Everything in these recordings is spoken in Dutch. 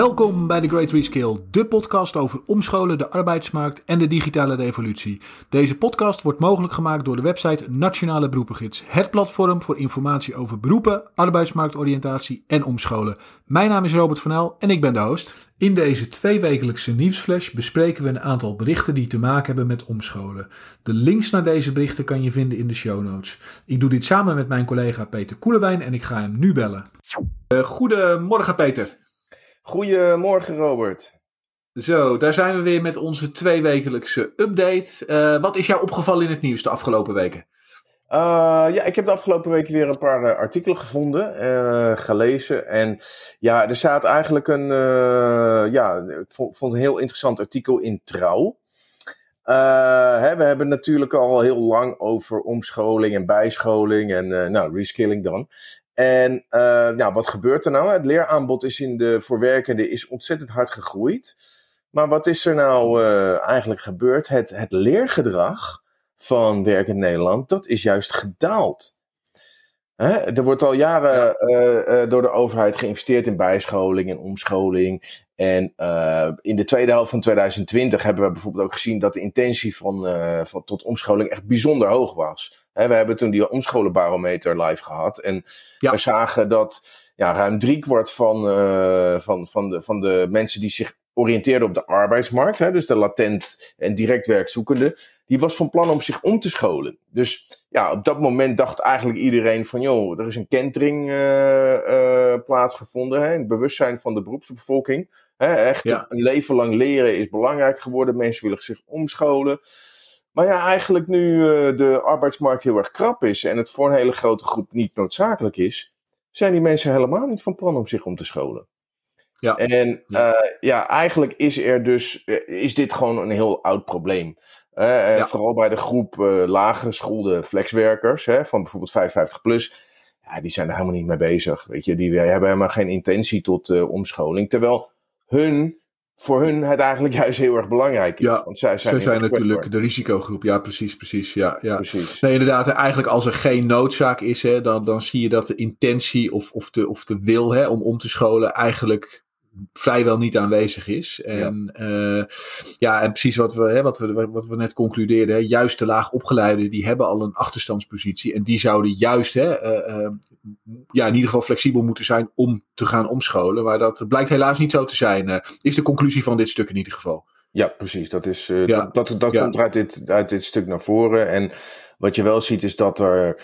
Welkom bij The Great Reskill, de podcast over omscholen, de arbeidsmarkt en de digitale revolutie. Deze podcast wordt mogelijk gemaakt door de website Nationale Beroepengids. Het platform voor informatie over beroepen, arbeidsmarktoriëntatie en omscholen. Mijn naam is Robert van El en ik ben de host. In deze tweewekelijkse nieuwsflash bespreken we een aantal berichten die te maken hebben met omscholen. De links naar deze berichten kan je vinden in de show notes. Ik doe dit samen met mijn collega Peter Koelewijn en ik ga hem nu bellen. Goedemorgen Peter. Goedemorgen Robert. Zo, daar zijn we weer met onze tweewekelijkse update. Wat is jou opgevallen in het nieuws de afgelopen weken? Ja, ik heb de afgelopen weken weer een paar artikelen gevonden, gelezen. En ja, er staat eigenlijk ik vond een heel interessant artikel in Trouw. We hebben natuurlijk al heel lang over omscholing en bijscholing en reskilling dan. En wat gebeurt er nou? Het leeraanbod is voor werkenden is ontzettend hard gegroeid. Maar wat is er nou eigenlijk gebeurd? Het leergedrag van werkend Nederland, dat is juist gedaald. Er wordt al jaren door de overheid geïnvesteerd in bijscholing en omscholing. En in de tweede helft van 2020 hebben we bijvoorbeeld ook gezien dat de intentie tot omscholing echt bijzonder hoog was. We hebben toen die omscholenbarometer live gehad. En we zagen dat ruim 3/4 van de mensen die zich oriënteerden op de arbeidsmarkt, dus de latent en direct werkzoekenden, die was van plan om zich om te scholen. Dus ja, op dat moment dacht eigenlijk iedereen van, joh, er is een kentering plaatsgevonden. Hè? Het bewustzijn van de beroepsbevolking. Een leven lang leren is belangrijk geworden. Mensen willen zich omscholen. Maar ja, eigenlijk nu de arbeidsmarkt heel erg krap is en het voor een hele grote groep niet noodzakelijk is, zijn die mensen helemaal niet van plan om zich om te scholen. Ja. En eigenlijk is dit gewoon een heel oud probleem. Vooral bij de groep laaggeschoolde flexwerkers, van bijvoorbeeld 55+, die zijn er helemaal niet mee bezig. Weet je, die hebben helemaal geen intentie tot omscholing. Terwijl voor hun het eigenlijk juist heel erg belangrijk is. Ja, want zij zijn natuurlijk de risicogroep. Ja, precies. Ja. Precies. Nee, inderdaad, eigenlijk als er geen noodzaak is, dan zie je dat de intentie of de wil om te scholen eigenlijk vrijwel niet aanwezig is. En en precies wat we net concludeerden, juist de laag opgeleiden, die hebben al een achterstandspositie en die zouden juist in ieder geval flexibel moeten zijn om te gaan omscholen, maar dat blijkt helaas niet zo te zijn, is de conclusie van dit stuk in ieder geval. Ja, precies. Dat is dat komt uit dit stuk naar voren. En wat je wel ziet is dat er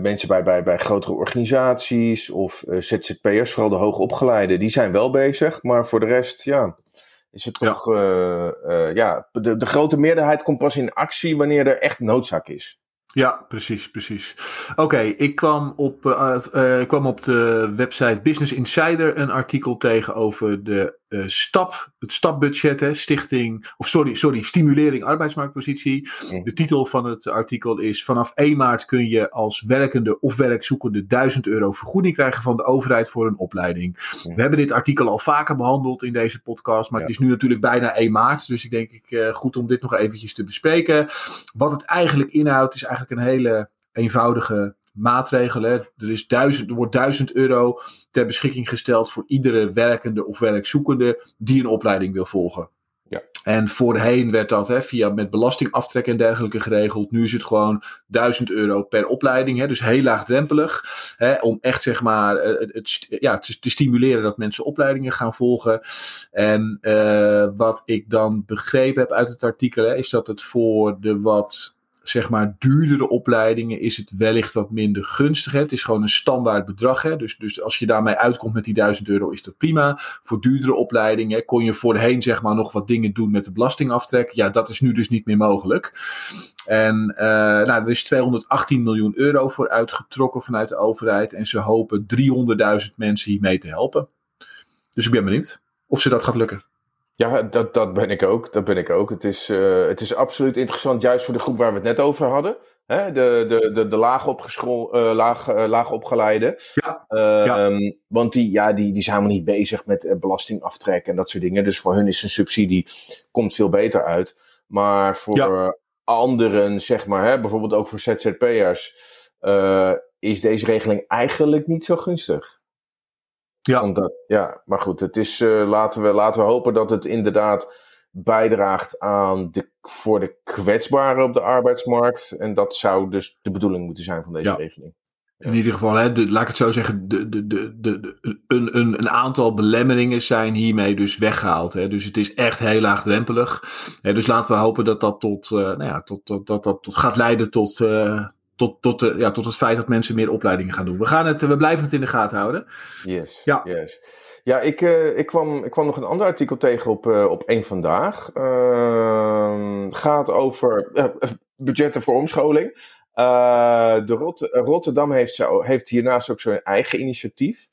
mensen bij grotere organisaties of ZZP'ers, vooral de hoogopgeleiden, die zijn wel bezig. Maar voor de rest, is het toch... de grote meerderheid komt pas in actie wanneer er echt noodzaak is. Ja, precies. Oké, ik kwam op de website Business Insider een artikel tegen over de stapbudget, Stimulering Arbeidsmarktpositie. De titel van het artikel is: vanaf 1 maart kun je als werkende of werkzoekende €1.000 vergoeding krijgen van de overheid voor een opleiding. We hebben dit artikel al vaker behandeld in deze podcast, maar het is nu natuurlijk bijna 1 maart, dus ik denk goed om dit nog eventjes te bespreken. Wat het eigenlijk inhoudt is eigenlijk een hele eenvoudige maatregel. Er wordt €1.000 ter beschikking gesteld voor iedere werkende of werkzoekende die een opleiding wil volgen. Ja. En voorheen werd dat met belastingaftrek en dergelijke geregeld. Nu is het gewoon €1.000 per opleiding. Dus heel laagdrempelig. Om echt te stimuleren dat mensen opleidingen gaan volgen. En wat ik dan begrepen heb uit het artikel, is dat het voor de duurdere opleidingen is het wellicht wat minder gunstig. Het is gewoon een standaard bedrag. Dus als je daarmee uitkomt met die €1.000 is dat prima. Voor duurdere opleidingen kon je voorheen nog wat dingen doen met de belastingaftrek. Ja, dat is nu dus niet meer mogelijk. En er is €218 miljoen voor uitgetrokken vanuit de overheid. En ze hopen 300.000 mensen hiermee te helpen. Dus ik ben benieuwd of ze dat gaat lukken. Ja, dat ben ik ook. Het is absoluut interessant, juist voor de groep waar we het net over hadden. De laag opgeleiden. Want die zijn helemaal niet bezig met belastingaftrek en dat soort dingen. Dus voor hun is een subsidie, komt veel beter uit. Maar voor anderen, bijvoorbeeld ook voor ZZP'ers, is deze regeling eigenlijk niet zo gunstig. Ja. Maar goed, het is, laten we hopen dat het inderdaad bijdraagt aan voor de kwetsbaren op de arbeidsmarkt. En dat zou dus de bedoeling moeten zijn van deze regeling. Ja. In ieder geval, laat ik het zo zeggen, een aantal belemmeringen zijn hiermee dus weggehaald. Hè. Dus het is echt heel laagdrempelig. Dus laten we hopen dat dat tot gaat leiden tot... Tot het feit dat mensen meer opleidingen gaan doen. We blijven het in de gaten houden. Yes. Ja, yes. Ja, ik kwam nog een ander artikel tegen op EenVandaag. Gaat over budgetten voor omscholing. Rotterdam heeft hiernaast ook zijn eigen initiatief.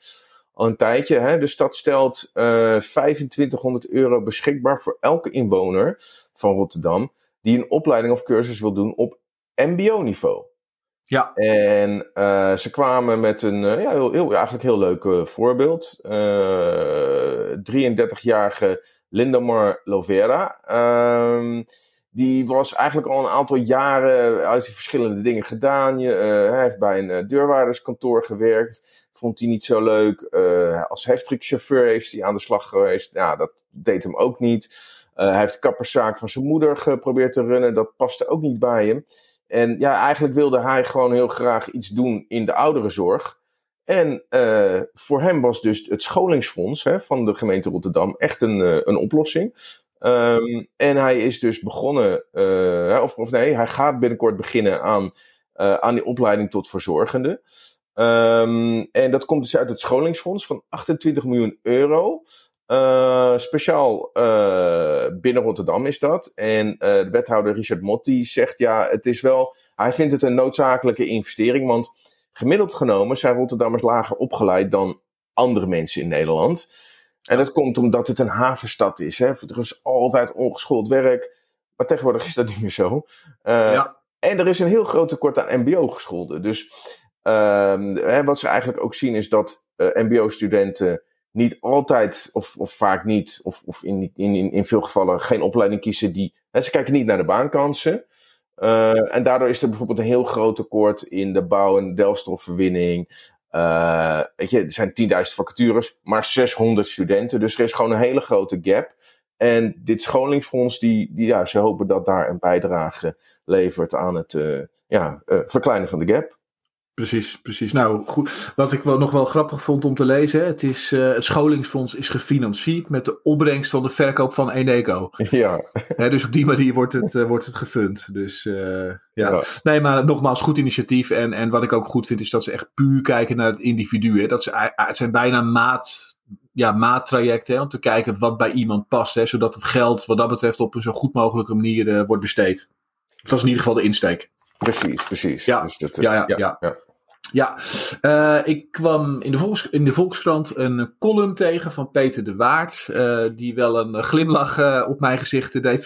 Al een tijdje. Hè? De stad stelt €2500 beschikbaar voor elke inwoner van Rotterdam die een opleiding of cursus wil doen op mbo-niveau. Ja. En ze kwamen met een heel leuk voorbeeld. 33-jarige Lindemar Lovera. Die was eigenlijk al een aantal jaren uit die verschillende dingen gedaan. Hij heeft bij een deurwaarderskantoor gewerkt. Vond hij niet zo leuk. Als heftruckchauffeur is hij aan de slag geweest. Ja, dat deed hem ook niet. Hij heeft de kapperszaak van zijn moeder geprobeerd te runnen. Dat paste ook niet bij hem. En ja, eigenlijk wilde hij gewoon heel graag iets doen in de ouderenzorg. En voor hem was dus het scholingsfonds van de gemeente Rotterdam echt een oplossing. En hij is dus begonnen, hij gaat binnenkort beginnen aan die opleiding tot verzorgende. En dat komt dus uit het scholingsfonds van €28 miljoen. Speciaal binnen Rotterdam is dat. En de wethouder Richard Motti zegt, hij vindt het een noodzakelijke investering, want gemiddeld genomen zijn Rotterdammers lager opgeleid dan andere mensen in Nederland. En dat komt omdat het een havenstad is. Hè? Er is altijd ongeschoold werk, maar tegenwoordig is dat niet meer zo. En er is een heel groot tekort aan mbo-gescholden. Dus wat ze eigenlijk ook zien is dat mbo-studenten niet altijd, of vaak niet, of in veel gevallen geen opleiding kiezen die... Hè, ze kijken niet naar de baankansen. En daardoor is er bijvoorbeeld een heel groot tekort in de bouw- en delfstofverwinning. Er zijn 10.000 vacatures, maar 600 studenten. Dus er is gewoon een hele grote gap. En dit scholingsfonds, ze hopen dat daar een bijdrage levert aan het verkleinen van de gap. Precies. Nou, goed. Wat ik nog wel grappig vond om te lezen, het is het scholingsfonds is gefinancierd met de opbrengst van de verkoop van Eneco. Ja. Dus op die manier wordt het gefund. Dus ja. Nee, maar nogmaals, goed initiatief. En wat ik ook goed vind, is dat ze echt puur kijken naar het individu. Hè. Het zijn bijna maattrajecten, om te kijken wat bij iemand past. Hè, zodat het geld wat dat betreft op een zo goed mogelijke manier wordt besteed. Of dat is in ieder geval de insteek. Precies. Ja, dus ja. Ja, ik kwam in de Volkskrant een column tegen van Peter de Waard, die wel een glimlach op mijn gezicht deed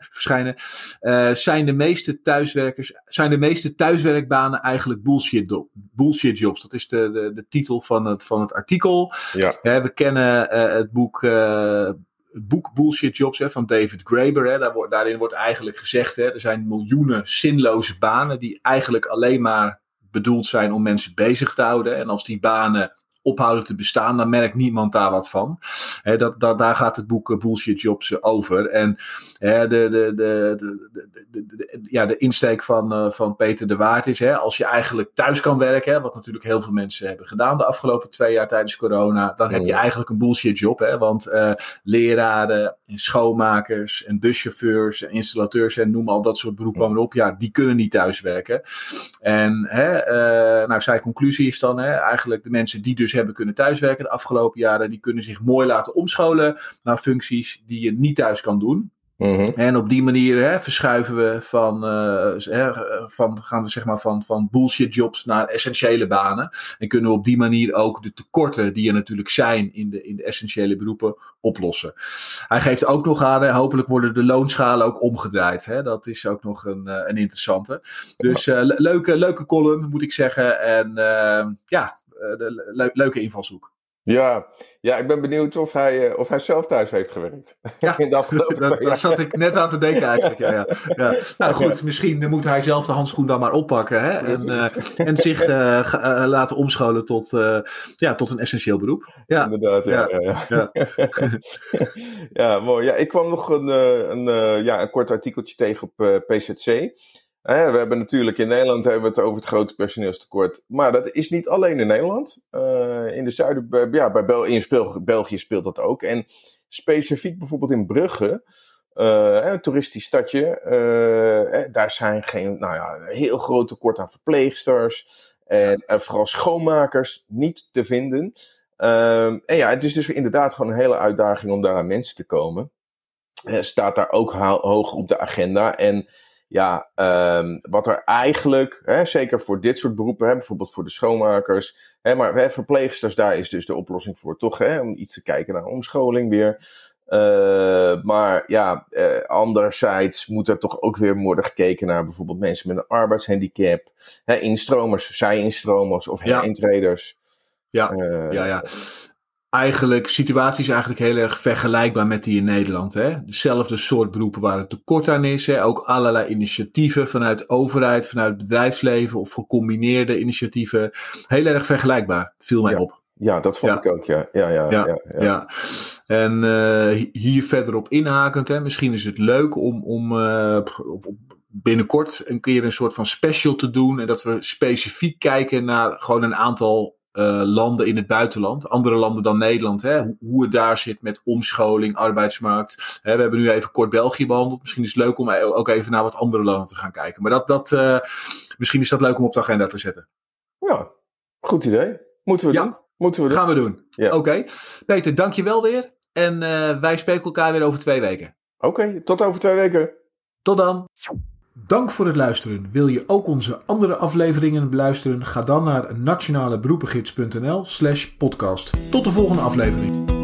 verschijnen. Zijn de meeste thuiswerkbanen eigenlijk bullshit jobs? Dat is de titel van het artikel. Ja. We kennen het boek... Het boek Bullshit Jobs van David Graeber. Daarin wordt eigenlijk gezegd... er zijn miljoenen zinloze banen... die eigenlijk alleen maar bedoeld zijn... om mensen bezig te houden. En als die banen ophouden te bestaan... dan merkt niemand daar wat van. Daar gaat het boek Bullshit Jobs over. En de insteek van Peter de Waard is... als je eigenlijk thuis kan werken... wat natuurlijk heel veel mensen hebben gedaan... de afgelopen 2 jaar tijdens corona... dan heb je eigenlijk een bullshit job. Want leraren, en schoonmakers... en buschauffeurs, en installateurs... en noem al dat soort beroepen maar op... die kunnen niet thuis werken. En zijn conclusie is dan... eigenlijk de mensen die dus hebben kunnen thuiswerken de afgelopen jaren... die kunnen zich mooi laten omscholen naar functies die je niet thuis kan doen. Mm-hmm. En op die manier verschuiven we van bullshit jobs naar essentiële banen. En kunnen we op die manier ook de tekorten die er natuurlijk zijn in de essentiële beroepen oplossen. Hij geeft ook nog aan, hopelijk worden de loonschalen ook omgedraaid. Hè? Dat is ook nog een interessante. Dus leuke column moet ik zeggen. En leuke invalshoek. Ja, ik ben benieuwd of hij zelf thuis heeft gewerkt. Ja, in de afgelopen daar zat ik net aan te denken eigenlijk. Ja. Nou goed, misschien moet hij zelf de handschoen dan maar oppakken. Hè? En zich laten omscholen tot een essentieel beroep. Ja, inderdaad. Ja, mooi. Ja, ik kwam nog een kort artikeltje tegen op PZC. We hebben natuurlijk in Nederland het over het grote personeelstekort. Maar dat is niet alleen in Nederland. In de zuiden, in België speelt dat ook. En specifiek bijvoorbeeld in Brugge, een toeristisch stadje. Daar zijn een heel groot tekort aan verpleegsters. En vooral schoonmakers niet te vinden. Het is dus inderdaad gewoon een hele uitdaging om daar aan mensen te komen. Staat daar ook hoog op de agenda. En wat er eigenlijk, zeker voor dit soort beroepen, bijvoorbeeld voor de schoonmakers, maar verpleegsters, daar is dus de oplossing voor toch, om iets te kijken naar omscholing weer. Anderzijds moet er toch ook weer worden gekeken naar bijvoorbeeld mensen met een arbeidshandicap, zij-instromers of herintreders. Ja. Eigenlijk, situatie is eigenlijk heel erg vergelijkbaar met die in Nederland. Hè? Dezelfde soort beroepen waar het tekort aan is. Hè? Ook allerlei initiatieven vanuit de overheid, vanuit het bedrijfsleven of gecombineerde initiatieven. Heel erg vergelijkbaar, viel mij op. Ja, dat vond ik ook, ja. En hier verderop inhakend, hè, misschien is het leuk om binnenkort een keer een soort van special te doen. En dat we specifiek kijken naar gewoon een aantal landen in het buitenland, andere landen dan Nederland, hè? Hoe het daar zit met omscholing, arbeidsmarkt. We hebben nu even kort België behandeld. Misschien is het leuk om ook even naar wat andere landen te gaan kijken. Maar misschien is dat leuk om op de agenda te zetten. Ja, goed idee. Moeten we doen. Gaan we doen. Ja. Oké. Peter, dank je wel weer. En wij spreken elkaar weer over 2 weken. Oké, tot over 2 weken. Tot dan. Dank voor het luisteren. Wil je ook onze andere afleveringen beluisteren? Ga dan naar nationaleberoepengids.nl/podcast. Tot de volgende aflevering.